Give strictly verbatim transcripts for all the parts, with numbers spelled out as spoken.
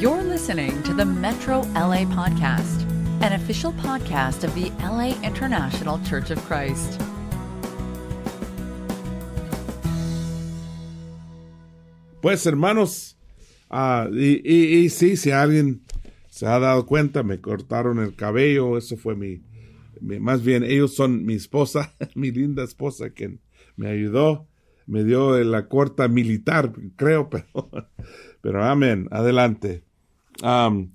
You're listening to the Metro L A Podcast, an official podcast of the L A International Church of Christ. Pues hermanos, uh, y, y, y sí, si alguien se ha dado cuenta, me cortaron el cabello, eso fue mi, mi más bien ellos son mi esposa, mi linda esposa, quien me ayudó, me dio la corta militar, creo, pero, pero amén, adelante. Um,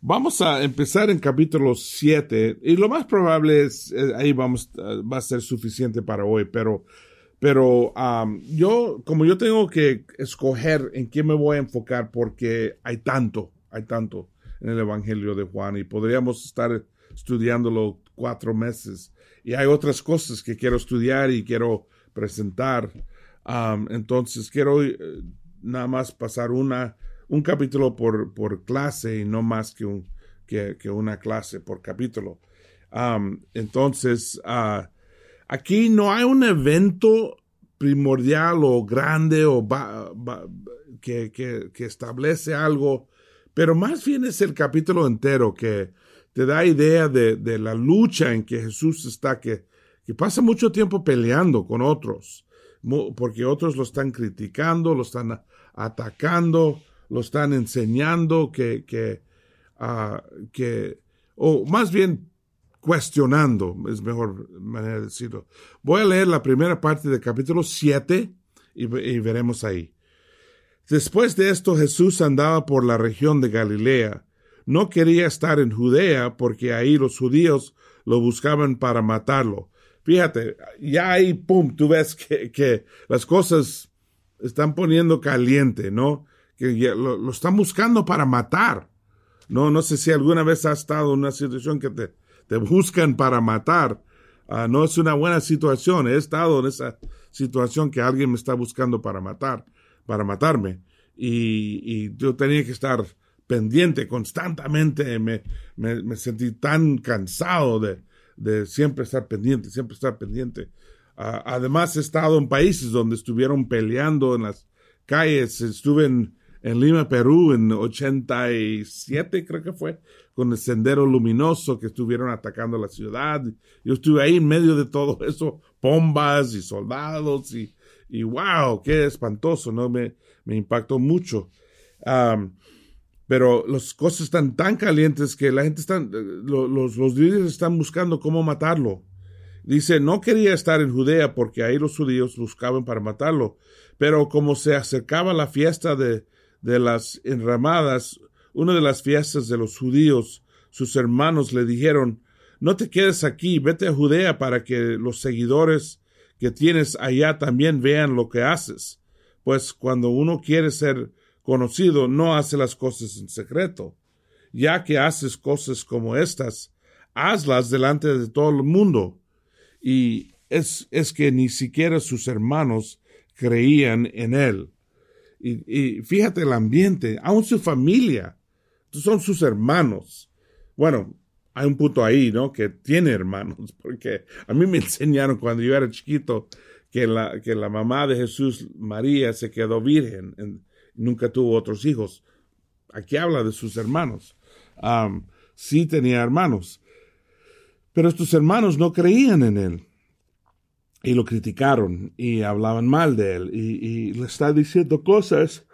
vamos a empezar en capítulo siete, y lo más probable es, eh, ahí vamos, uh, va a ser suficiente para hoy, pero... Pero um, yo, como yo tengo que escoger en qué me voy a enfocar, porque hay tanto, hay tanto en el Evangelio de Juan y podríamos estar estudiándolo cuatro meses. Y hay otras cosas que quiero estudiar y quiero presentar. Um, entonces quiero eh, nada más pasar una, un capítulo por, por clase y no más que, un, que, que una clase por capítulo. Um, entonces... Uh, Aquí no hay un evento primordial o grande o ba, ba, que, que, que establece algo, pero más bien es el capítulo entero que te da idea de, de la lucha en que Jesús está, que, que pasa mucho tiempo peleando con otros, porque otros lo están criticando, lo están atacando, lo están enseñando, que, que, uh, que o más bien cuestionando, es mejor manera de decirlo. Voy a leer la primera parte del capítulo siete y, y veremos ahí. Después de esto, Jesús andaba por la región de Galilea. No quería estar en Judea porque ahí los judíos lo buscaban para matarlo. Fíjate, ya ahí, pum, tú ves que, que las cosas están poniendo caliente, ¿no? Que lo, lo están buscando para matar. No, no sé si alguna vez has estado en una situación que te Te buscan para matar. Uh, no es una buena situación. He estado en esa situación que alguien me está buscando para matar, para matarme. Y, y yo tenía que estar pendiente constantemente. Me, me, me sentí tan cansado de, de siempre estar pendiente, siempre estar pendiente. Uh, además, he estado en países donde estuvieron peleando en las calles. Estuve en, en Lima, Perú, en ochenta y siete, creo que fue, con el Sendero Luminoso, que estuvieron atacando la ciudad. Yo estuve ahí en medio de todo eso, bombas y soldados, y, y wow, qué espantoso, ¿no? Me, me impactó mucho. Um, pero las cosas están tan calientes que la gente está, los, los líderes están buscando cómo matarlo. Dice, no quería estar en Judea porque ahí los judíos buscaban para matarlo. Pero como se acercaba la fiesta de, de las enramadas, una de las fiestas de los judíos, sus hermanos le dijeron, no te quedes aquí, vete a Judea para que los seguidores que tienes allá también vean lo que haces. Pues cuando uno quiere ser conocido, no hace las cosas en secreto. Ya que haces cosas como estas, hazlas delante de todo el mundo. Y es, es que ni siquiera sus hermanos creían en él. Y, y fíjate el ambiente, aún su familia, son sus hermanos. Bueno, hay un punto ahí, ¿no? Que tiene hermanos, porque a mí me enseñaron cuando yo era chiquito que la, que la mamá de Jesús, María, se quedó virgen, en, nunca tuvo otros hijos. Aquí habla de sus hermanos. Um, sí tenía hermanos, pero estos hermanos no creían en él y lo criticaron y hablaban mal de él y, y le está diciendo cosas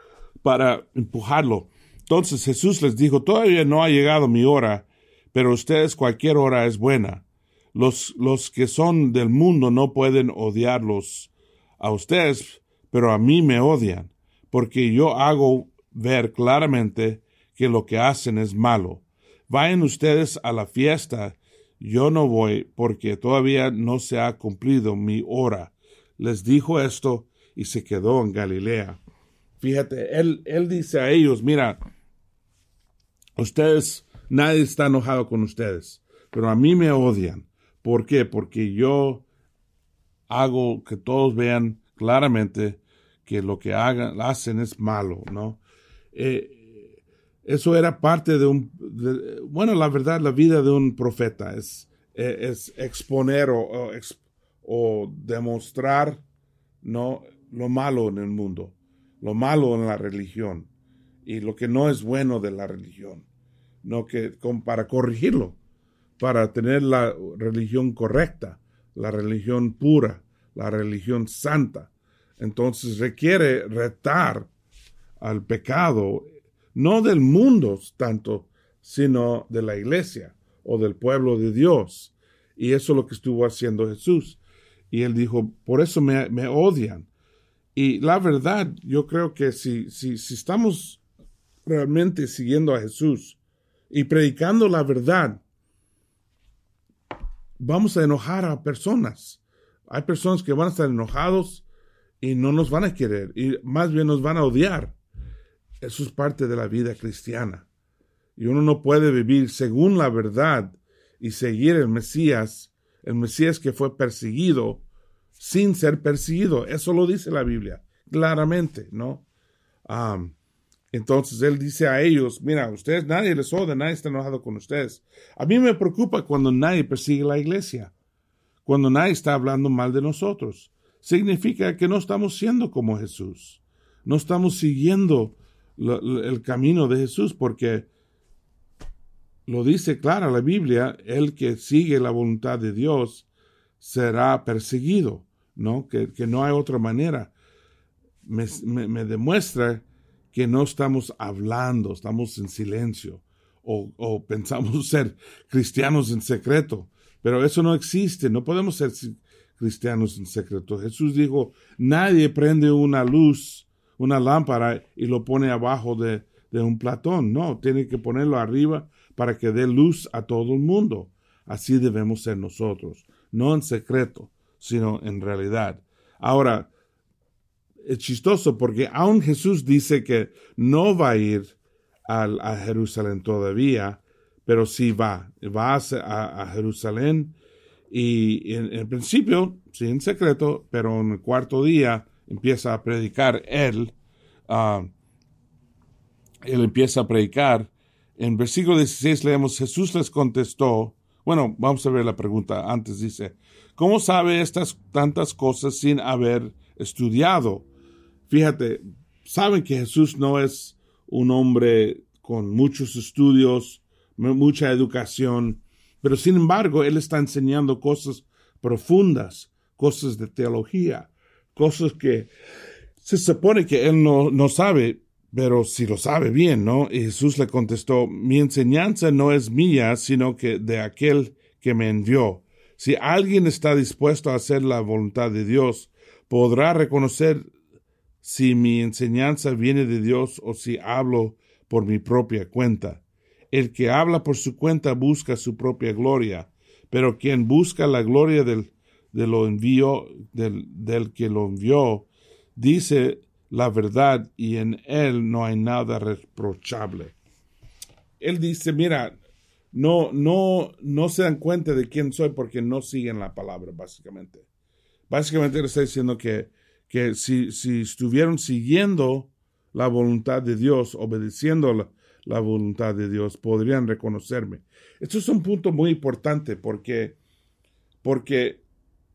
para empujarlo. Entonces Jesús les dijo, todavía no ha llegado mi hora, pero ustedes cualquier hora es buena. Los, los que son del mundo no pueden odiarlos a ustedes, pero a mí me odian, porque yo hago ver claramente que lo que hacen es malo. Vayan ustedes a la fiesta, yo no voy, porque todavía no se ha cumplido mi hora. Les dijo esto y se quedó en Galilea. Fíjate, él, él dice a ellos, mira, ustedes, nadie está enojado con ustedes, pero a mí me odian. ¿Por qué? Porque yo hago que todos vean claramente que lo que hagan, hacen es malo, ¿no? Eh, eso era parte de un, de, bueno, la verdad, la vida de un profeta es, es, es exponer o, o, exp, o demostrar, ¿no?, lo malo en el mundo. Lo malo en la religión. y lo que no es bueno de la religión, no que con, para corregirlo, para tener la religión correcta, la religión pura, la religión santa. Entonces requiere retar al pecado, no del mundo tanto, sino de la iglesia o del pueblo de Dios. Y eso es lo que estuvo haciendo Jesús. Y él dijo, por eso me, me odian. Y la verdad, yo creo que si, si, si estamos realmente siguiendo a Jesús y predicando la verdad, vamos a enojar a personas. Hay personas que van a estar enojados y no nos van a querer, y más bien nos van a odiar. Eso es parte de la vida cristiana. Y uno no puede vivir según la verdad y seguir el Mesías, el Mesías que fue perseguido, sin ser perseguido. Eso lo dice la Biblia, claramente, ¿no? Um, entonces, él dice a ellos, mira, ustedes, nadie les odia, nadie está enojado con ustedes. A mí me preocupa cuando nadie persigue la iglesia, cuando nadie está hablando mal de nosotros. Significa que no estamos siendo como Jesús. No estamos siguiendo lo, lo, el camino de Jesús, porque lo dice clara la Biblia, el que sigue la voluntad de Dios será perseguido, ¿no? Que, que no hay otra manera. Me, me, me demuestra que no estamos hablando, estamos en silencio, o, o pensamos ser cristianos en secreto, pero eso no existe, no podemos ser cristianos en secreto. Jesús dijo, nadie prende una luz, una lámpara, y lo pone abajo de, de un platón, no, tiene que ponerlo arriba para que dé luz a todo el mundo. Así debemos ser nosotros, no en secreto, sino en realidad. Ahora, es chistoso porque aún Jesús dice que no va a ir al, a Jerusalén todavía, pero sí va, va a, a Jerusalén, y en, en principio, sí en secreto, pero en el cuarto día empieza a predicar él, uh, él empieza a predicar. En versículo dieciséis leemos, Jesús les contestó, bueno, vamos a ver la pregunta antes, dice, ¿cómo sabe estas tantas cosas sin haber estudiado? Fíjate, saben que Jesús no es un hombre con muchos estudios, mucha educación, pero sin embargo, él está enseñando cosas profundas, cosas de teología, cosas que se supone que él no, no sabe. Pero si lo sabe bien, ¿no? Y Jesús le contestó, mi enseñanza no es mía, sino que de aquel que me envió. Si alguien está dispuesto a hacer la voluntad de Dios, podrá reconocer si mi enseñanza viene de Dios o si hablo por mi propia cuenta. El que habla por su cuenta busca su propia gloria, pero quien busca la gloria del, de lo envió, del, del que lo envió, dice la verdad, y en él no hay nada reprochable. Él dice, mira, no, no, no se dan cuenta de quién soy porque no siguen la palabra, básicamente. Básicamente él está diciendo que, que si, si estuvieron siguiendo la voluntad de Dios, obedeciendo la, la voluntad de Dios, podrían reconocerme. Esto es un punto muy importante porque, porque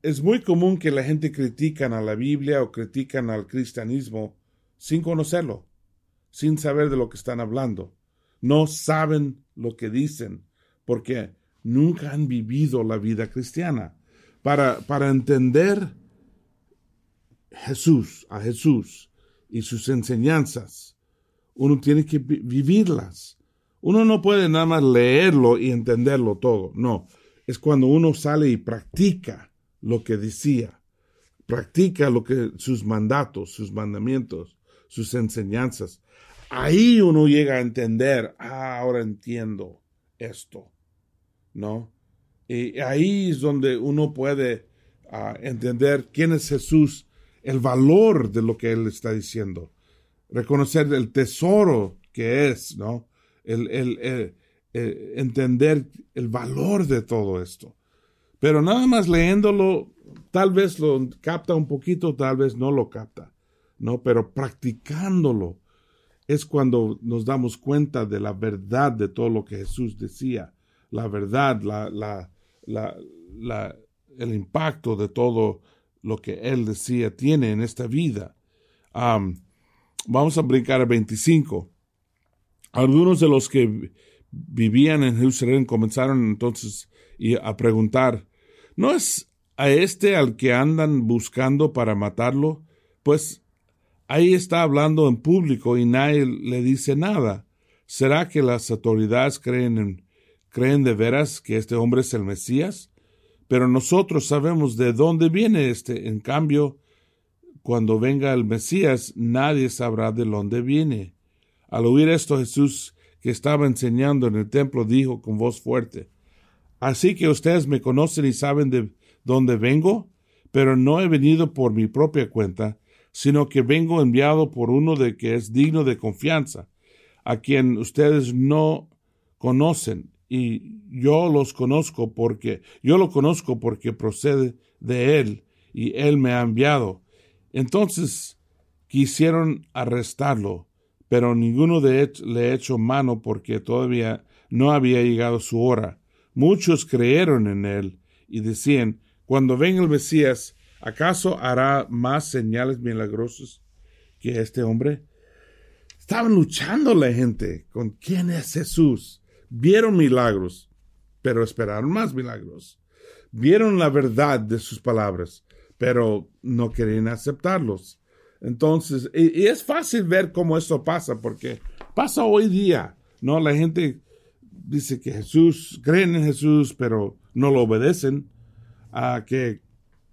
es muy común que la gente critican a la Biblia o critican al cristianismo sin conocerlo, sin saber de lo que están hablando. No saben lo que dicen porque nunca han vivido la vida cristiana. Para, para entender Jesús, a Jesús y sus enseñanzas, uno tiene que vi- vivirlas. Uno no puede nada más leerlo y entenderlo todo. No, es cuando uno sale y practica lo que decía, practica lo que, sus mandatos, sus mandamientos, sus enseñanzas. Ahí uno llega a entender, ah, ahora entiendo esto, ¿no? Y ahí es donde uno puede uh, entender quién es Jesús, el valor de lo que Él está diciendo, reconocer el tesoro que es, ¿no? El, el, el, el entender el valor de todo esto. Pero nada más leyéndolo, tal vez lo capta un poquito, tal vez no lo capta, ¿no? Pero practicándolo es cuando nos damos cuenta de la verdad de todo lo que Jesús decía, la verdad, la, la, la, la, el impacto de todo lo que Él decía tiene en esta vida. Um, vamos a brincar a veinticinco. Algunos de los que vivían en Jerusalén comenzaron entonces a preguntar, ¿no es a este al que andan buscando para matarlo? Pues ahí está hablando en público y nadie le dice nada. ¿Será que las autoridades creen, en, creen de veras que este hombre es el Mesías? Pero nosotros sabemos de dónde viene este. En cambio, cuando venga el Mesías, nadie sabrá de dónde viene. Al oír esto, Jesús, que estaba enseñando en el templo, dijo con voz fuerte, «Así que ustedes me conocen y saben de dónde vengo, pero no he venido por mi propia cuenta, sino que vengo enviado por uno de que es digno de confianza, a quien ustedes no conocen, y yo los conozco porque yo lo conozco porque procede de él, y él me ha enviado». Entonces quisieron arrestarlo, pero ninguno de hecho, le echó mano porque todavía no había llegado su hora. Muchos creyeron en él y decían, cuando venga el Mesías, ¿acaso hará más señales milagrosas que este hombre? Estaban luchando la gente con quién es Jesús. Vieron milagros, pero esperaron más milagros. Vieron la verdad de sus palabras, pero no querían aceptarlos. Entonces, y, y es fácil ver cómo esto pasa, porque pasa hoy día, ¿no? La gente dice que Jesús, creen en Jesús, pero no lo obedecen, uh, que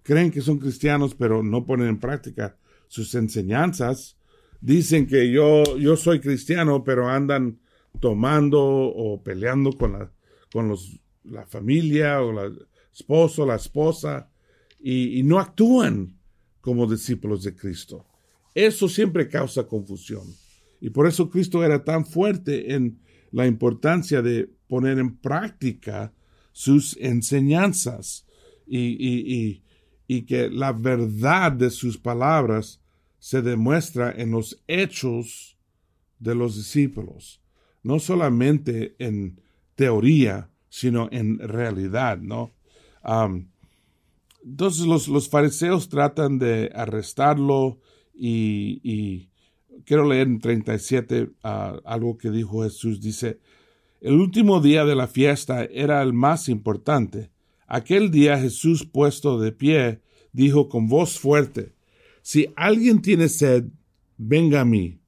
creen que son cristianos, pero no ponen en práctica sus enseñanzas. Dicen que yo, yo soy cristiano, pero andan tomando o peleando con la, con los, la familia o el esposo, la esposa, y, y no actúan como discípulos de Cristo. Eso siempre causa confusión. Y por eso Cristo era tan fuerte en la importancia de poner en práctica sus enseñanzas y, y, y, y que la verdad de sus palabras se demuestra en los hechos de los discípulos. No solamente en teoría, sino en realidad, ¿no? Um, entonces los, los fariseos tratan de arrestarlo y, y quiero leer en treinta y siete uh, algo que dijo Jesús. Dice, el último día de la fiesta era el más importante. Aquel día Jesús, puesto de pie, dijo con voz fuerte, si alguien tiene sed, venga a mí,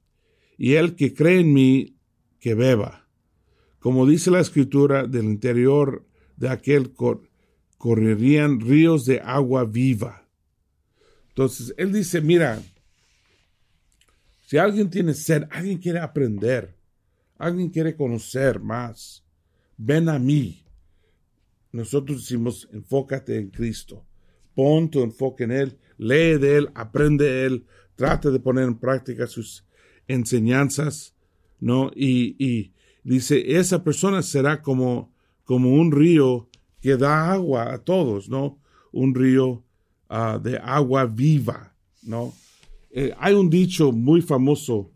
y el que cree en mí, que beba. Como dice la Escritura, del interior de aquel cor- correrían ríos de agua viva. Entonces, él dice, mira, si alguien tiene sed, alguien quiere aprender, alguien quiere conocer más, ven a mí. Nosotros decimos, enfócate en Cristo, pon tu enfoque en Él, lee de Él, aprende de Él, trata de poner en práctica sus enseñanzas, ¿no? Y, y dice, esa persona será como, como un río que da agua a todos, ¿no? Un río uh, de agua viva, ¿no? Eh, hay un dicho muy famoso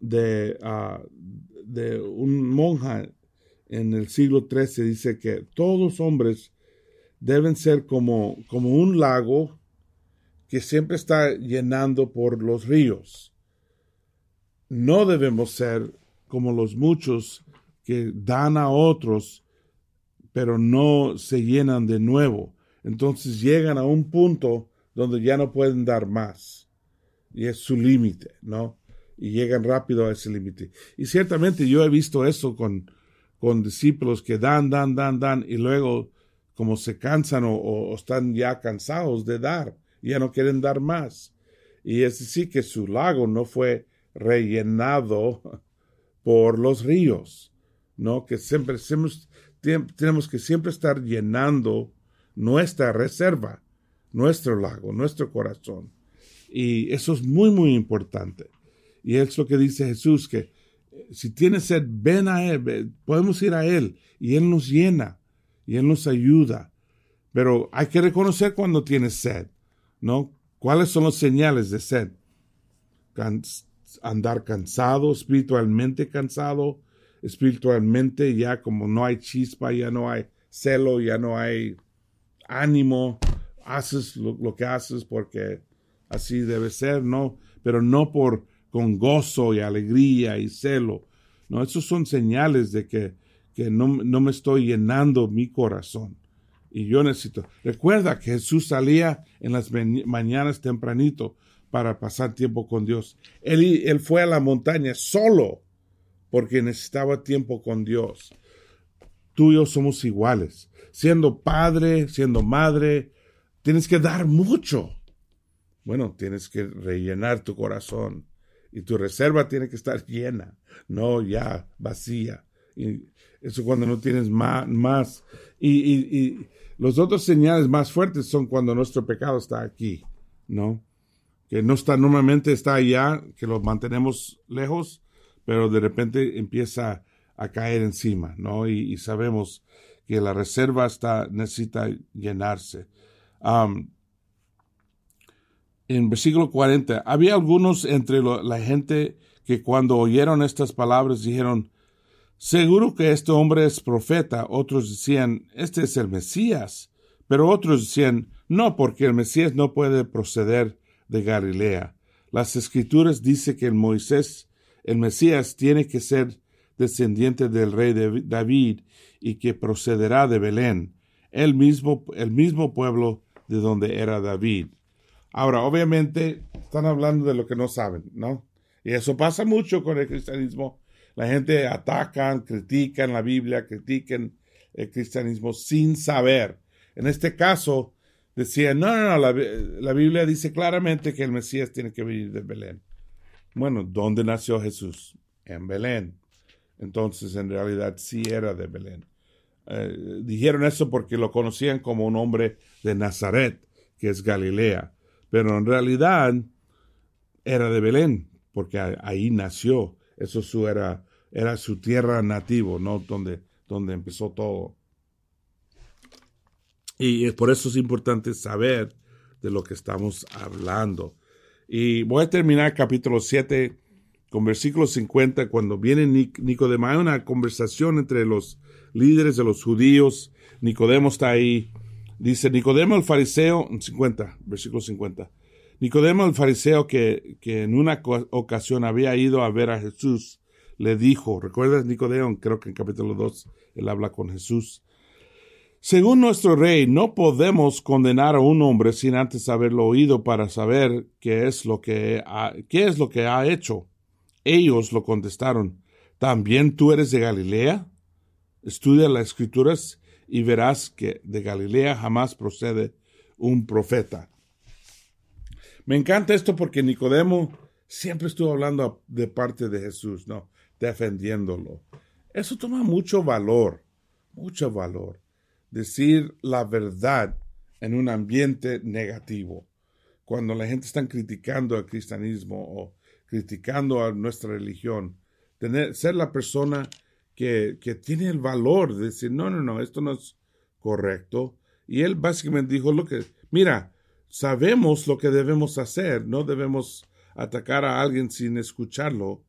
de, uh, de un monja en el siglo trece, dice que todos los hombres deben ser como, como un lago que siempre está llenando por los ríos. No debemos ser como los muchos que dan a otros, pero no se llenan de nuevo. Entonces llegan a un punto donde ya no pueden dar más. Y es su límite, ¿no? Y llegan rápido a ese límite. Y ciertamente yo he visto eso con, con discípulos que dan, dan, dan, dan, y luego como se cansan o, o están ya cansados de dar, ya no quieren dar más. Y es decir que su lago no fue rellenado por los ríos, ¿no? Que siempre, siempre tenemos que siempre estar llenando nuestra reserva, nuestro lago, nuestro corazón. Y eso es muy, muy importante. Y es lo que dice Jesús, que si tienes sed, ven a Él, podemos ir a Él, y Él nos llena, y Él nos ayuda. Pero hay que reconocer cuando tienes sed, ¿no? ¿Cuáles son las señales de sed? Cans- andar cansado, espiritualmente cansado, espiritualmente ya como no hay chispa, ya no hay celo, ya no hay ánimo, haces lo, lo que haces porque así debe ser, ¿no? Pero no por con gozo y alegría y celo, No, esos son señales de que, que no, no me estoy llenando mi corazón. Y yo necesito. Recuerda que Jesús salía en las mañanas tempranito para pasar tiempo con Dios. Él, él fue a la montaña solo porque necesitaba tiempo con Dios. Tú y yo somos iguales. Siendo padre, siendo madre, tienes que dar mucho. Bueno, tienes que rellenar tu corazón. Y tu reserva tiene que estar llena, no ya vacía. Y eso cuando no tienes más. más. Y, y, y los otros señales más fuertes son cuando nuestro pecado está aquí, ¿no? Que no está, normalmente está allá, que lo mantenemos lejos, pero de repente empieza a caer encima, ¿no? Y, y sabemos que la reserva está, necesita llenarse. Um, En versículo cuarenta, había algunos entre lo, la gente que cuando oyeron estas palabras dijeron, seguro que este hombre es profeta. Otros decían, este es el Mesías. Pero otros decían, no, porque el Mesías no puede proceder de Galilea. Las Escrituras dicen que el Moisés, el Mesías, tiene que ser descendiente del rey de David y que procederá de Belén, el mismo, el mismo pueblo de donde era David. Ahora, obviamente, están hablando de lo que no saben, ¿no? Y eso pasa mucho con el cristianismo. La gente atacan, critican la Biblia, critican el cristianismo sin saber. En este caso, decían, no, no, no, la, la Biblia dice claramente que el Mesías tiene que venir de Belén. Bueno, ¿dónde nació Jesús? En Belén. Entonces, en realidad, sí era de Belén. Eh, dijeron eso porque lo conocían como un hombre de Nazaret, que es Galilea. Pero en realidad era de Belén, porque ahí nació. Eso su era, era su tierra nativa, ¿no? Donde, donde empezó todo. Y por eso es importante saber de lo que estamos hablando. Y voy a terminar capítulo siete con versículo cincuenta, cuando viene Nicodemo. Hay una conversación entre los líderes de los judíos. Nicodemo está ahí. Dice, Nicodemo el fariseo, cincuenta, versículo cincuenta. Nicodemo el fariseo que, que en una ocasión había ido a ver a Jesús, le dijo, ¿recuerdas Nicodemo? Creo que en capítulo dos él habla con Jesús. Según nuestro rey, no podemos condenar a un hombre sin antes haberlo oído para saber qué es lo que ha, qué es lo que ha hecho. Ellos lo contestaron, ¿también tú eres de Galilea? Estudia las Escrituras y verás que de Galilea jamás procede un profeta. Me encanta esto porque Nicodemo siempre estuvo hablando de parte de Jesús, ¿no? Defendiéndolo. Eso toma mucho valor, mucho valor. Decir la verdad en un ambiente negativo. Cuando la gente está criticando al cristianismo o criticando a nuestra religión, tener, ser la persona Que, que tiene el valor de decir, no, no, no, esto no es correcto. Y él básicamente dijo, lo que, mira, sabemos lo que debemos hacer, no debemos atacar a alguien sin escucharlo.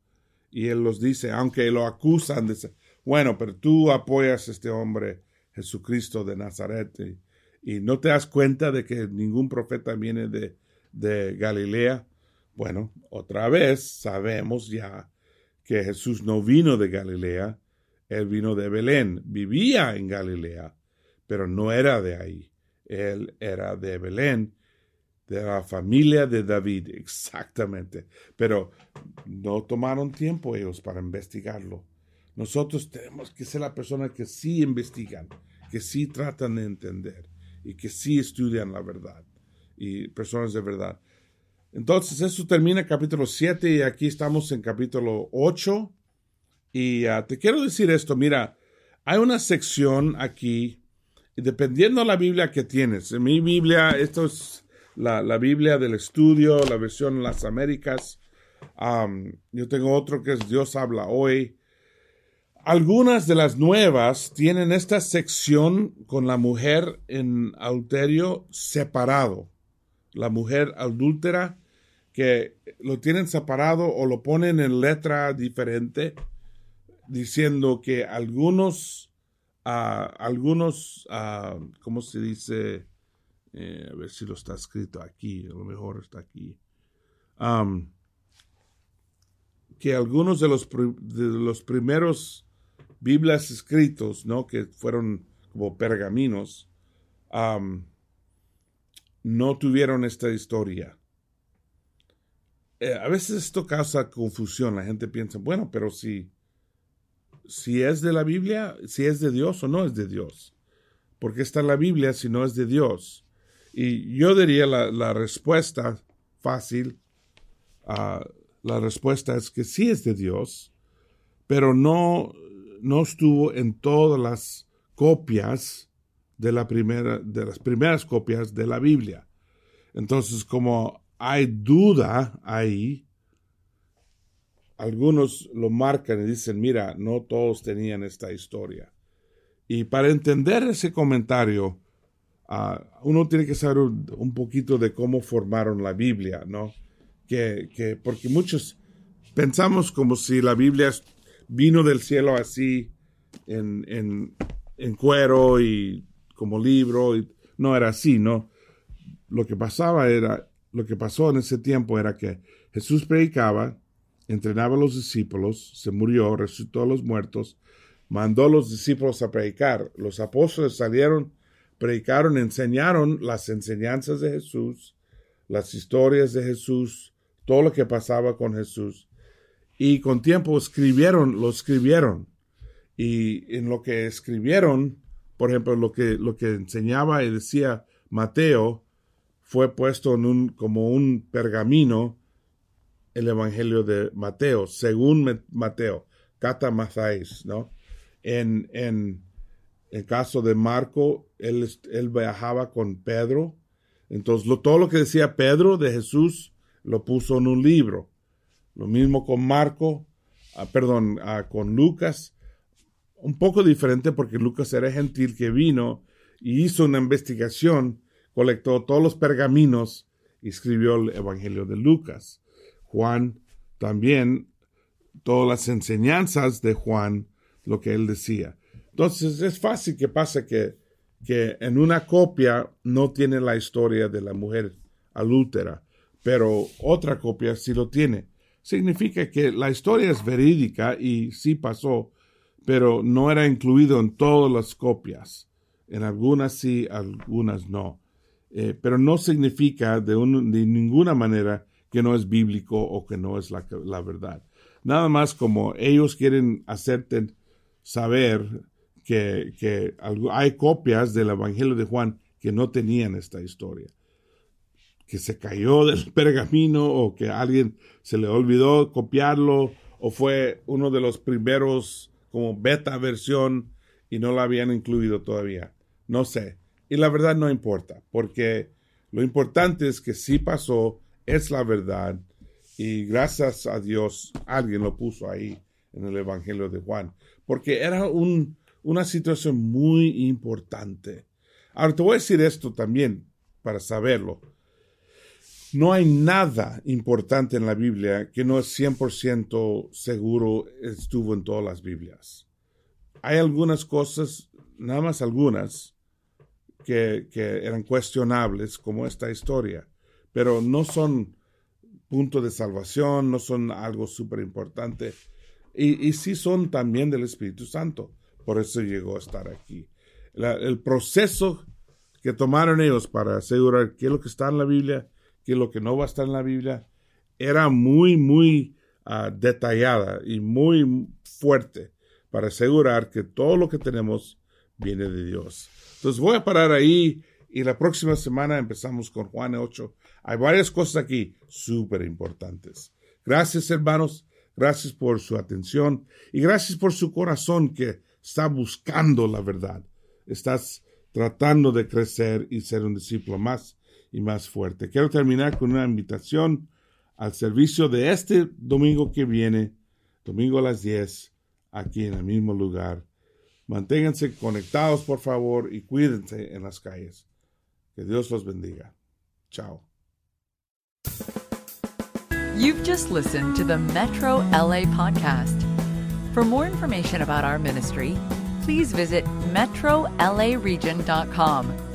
Y él los dice, aunque lo acusan de, bueno, pero tú apoyas a este hombre, Jesucristo de Nazaret, y, y no te das cuenta de que ningún profeta viene de, de Galilea. Bueno, otra vez sabemos ya que Jesús no vino de Galilea, él vino de Belén, vivía en Galilea, pero no era de ahí. Él era de Belén, de la familia de David, exactamente. Pero no tomaron tiempo ellos para investigarlo. Nosotros tenemos que ser la persona que sí investigan, que sí tratan de entender y que sí estudian la verdad. Y personas de verdad. Entonces, eso termina capítulo siete y aquí estamos en capítulo ocho. Y uh, te quiero decir esto, mira, hay una sección aquí, y dependiendo de la Biblia que tienes, en mi Biblia, esto es la, la Biblia del estudio, la versión Las Américas, um, yo tengo otro que es Dios Habla Hoy. Algunas de las nuevas tienen esta sección con la mujer en adulterio separado, la mujer adúltera, que lo tienen separado o lo ponen en letra diferente, diciendo que algunos, uh, algunos, uh, ¿cómo se dice? Eh, a ver si lo está escrito aquí, a lo mejor está aquí. Um, que algunos de los, de los primeros Biblias escritos, ¿no?, que fueron como pergaminos, um, no tuvieron esta historia. Eh, a veces esto causa confusión. La gente piensa, bueno, pero si, si es de la Biblia, si es de Dios o no es de Dios. ¿Por qué está en la Biblia si no es de Dios? Y yo diría la, la respuesta fácil, uh, la respuesta es que sí es de Dios, pero no, no estuvo en todas las copias de, la primera, de las primeras copias de la Biblia. Entonces, como hay duda ahí, algunos lo marcan y dicen, mira, no todos tenían esta historia. Y para entender ese comentario, uh, uno tiene que saber un, un poquito de cómo formaron la Biblia, ¿no? Que, que porque muchos pensamos como si la Biblia vino del cielo así, en, en, en cuero y como libro. Y no era así, ¿no? Lo que pasaba era, lo que pasó en ese tiempo era que Jesús predicaba, entrenaba a los discípulos, se murió, resucitó a los muertos, mandó a los discípulos a predicar. Los apóstoles salieron, predicaron, enseñaron las enseñanzas de Jesús, las historias de Jesús, todo lo que pasaba con Jesús. Y con tiempo escribieron, lo escribieron. Y en lo que escribieron, por ejemplo, lo que, lo que enseñaba y decía Mateo, fue puesto en un, como un pergamino, el Evangelio de Mateo, según Mateo, Cata Mathais, ¿no? En, en el caso de Marco, él, él viajaba con Pedro. Entonces, lo, todo lo que decía Pedro de Jesús, lo puso en un libro. Lo mismo con Marco, ah, perdón, ah, con Lucas. Un poco diferente porque Lucas era gentil que vino y hizo una investigación, colectó todos los pergaminos y escribió el Evangelio de Lucas. Juan también, todas las enseñanzas de Juan, lo que él decía. Entonces, es fácil que pase que, que en una copia no tiene la historia de la mujer adúltera, pero otra copia sí lo tiene. Significa que la historia es verídica y sí pasó, pero no era incluido en todas las copias. En algunas sí, algunas no. Eh, pero no significa de, un, de ninguna manera que no es bíblico o que no es la, la verdad. Nada más como ellos quieren hacerte saber que, que hay copias del Evangelio de Juan que no tenían esta historia, que se cayó del pergamino o que a alguien se le olvidó copiarlo o fue uno de los primeros como beta versión y no la habían incluido todavía. No sé. Y la verdad no importa, porque lo importante es que sí pasó, es la verdad y gracias a Dios alguien lo puso ahí en el Evangelio de Juan, porque era un, una situación muy importante. Ahora, te voy a decir esto también para saberlo. No hay nada importante en la Biblia que no es cien por ciento seguro estuvo en todas las Biblias. Hay algunas cosas, nada más algunas, que, que eran cuestionables, como esta historia, pero no son punto de salvación, no son algo súper importante. Y, y sí son también del Espíritu Santo. Por eso llegó a estar aquí. La, el proceso que tomaron ellos para asegurar qué es lo que está en la Biblia, qué es lo que no va a estar en la Biblia, era muy, muy uh, detallada y muy fuerte para asegurar que todo lo que tenemos viene de Dios. Entonces voy a parar ahí y la próxima semana empezamos con Juan ocho. Hay varias cosas aquí súper importantes. Gracias, hermanos. Gracias por su atención y gracias por su corazón que está buscando la verdad. Estás tratando de crecer y ser un discípulo más y más fuerte. Quiero terminar con una invitación al servicio de este domingo que viene, domingo a las diez, aquí en el mismo lugar. Manténganse conectados, por favor, y cuídense en las calles. Que Dios los bendiga. Chao. You've just listened to the Metro L A podcast. For more information about our ministry, please visit metro l a region dot com.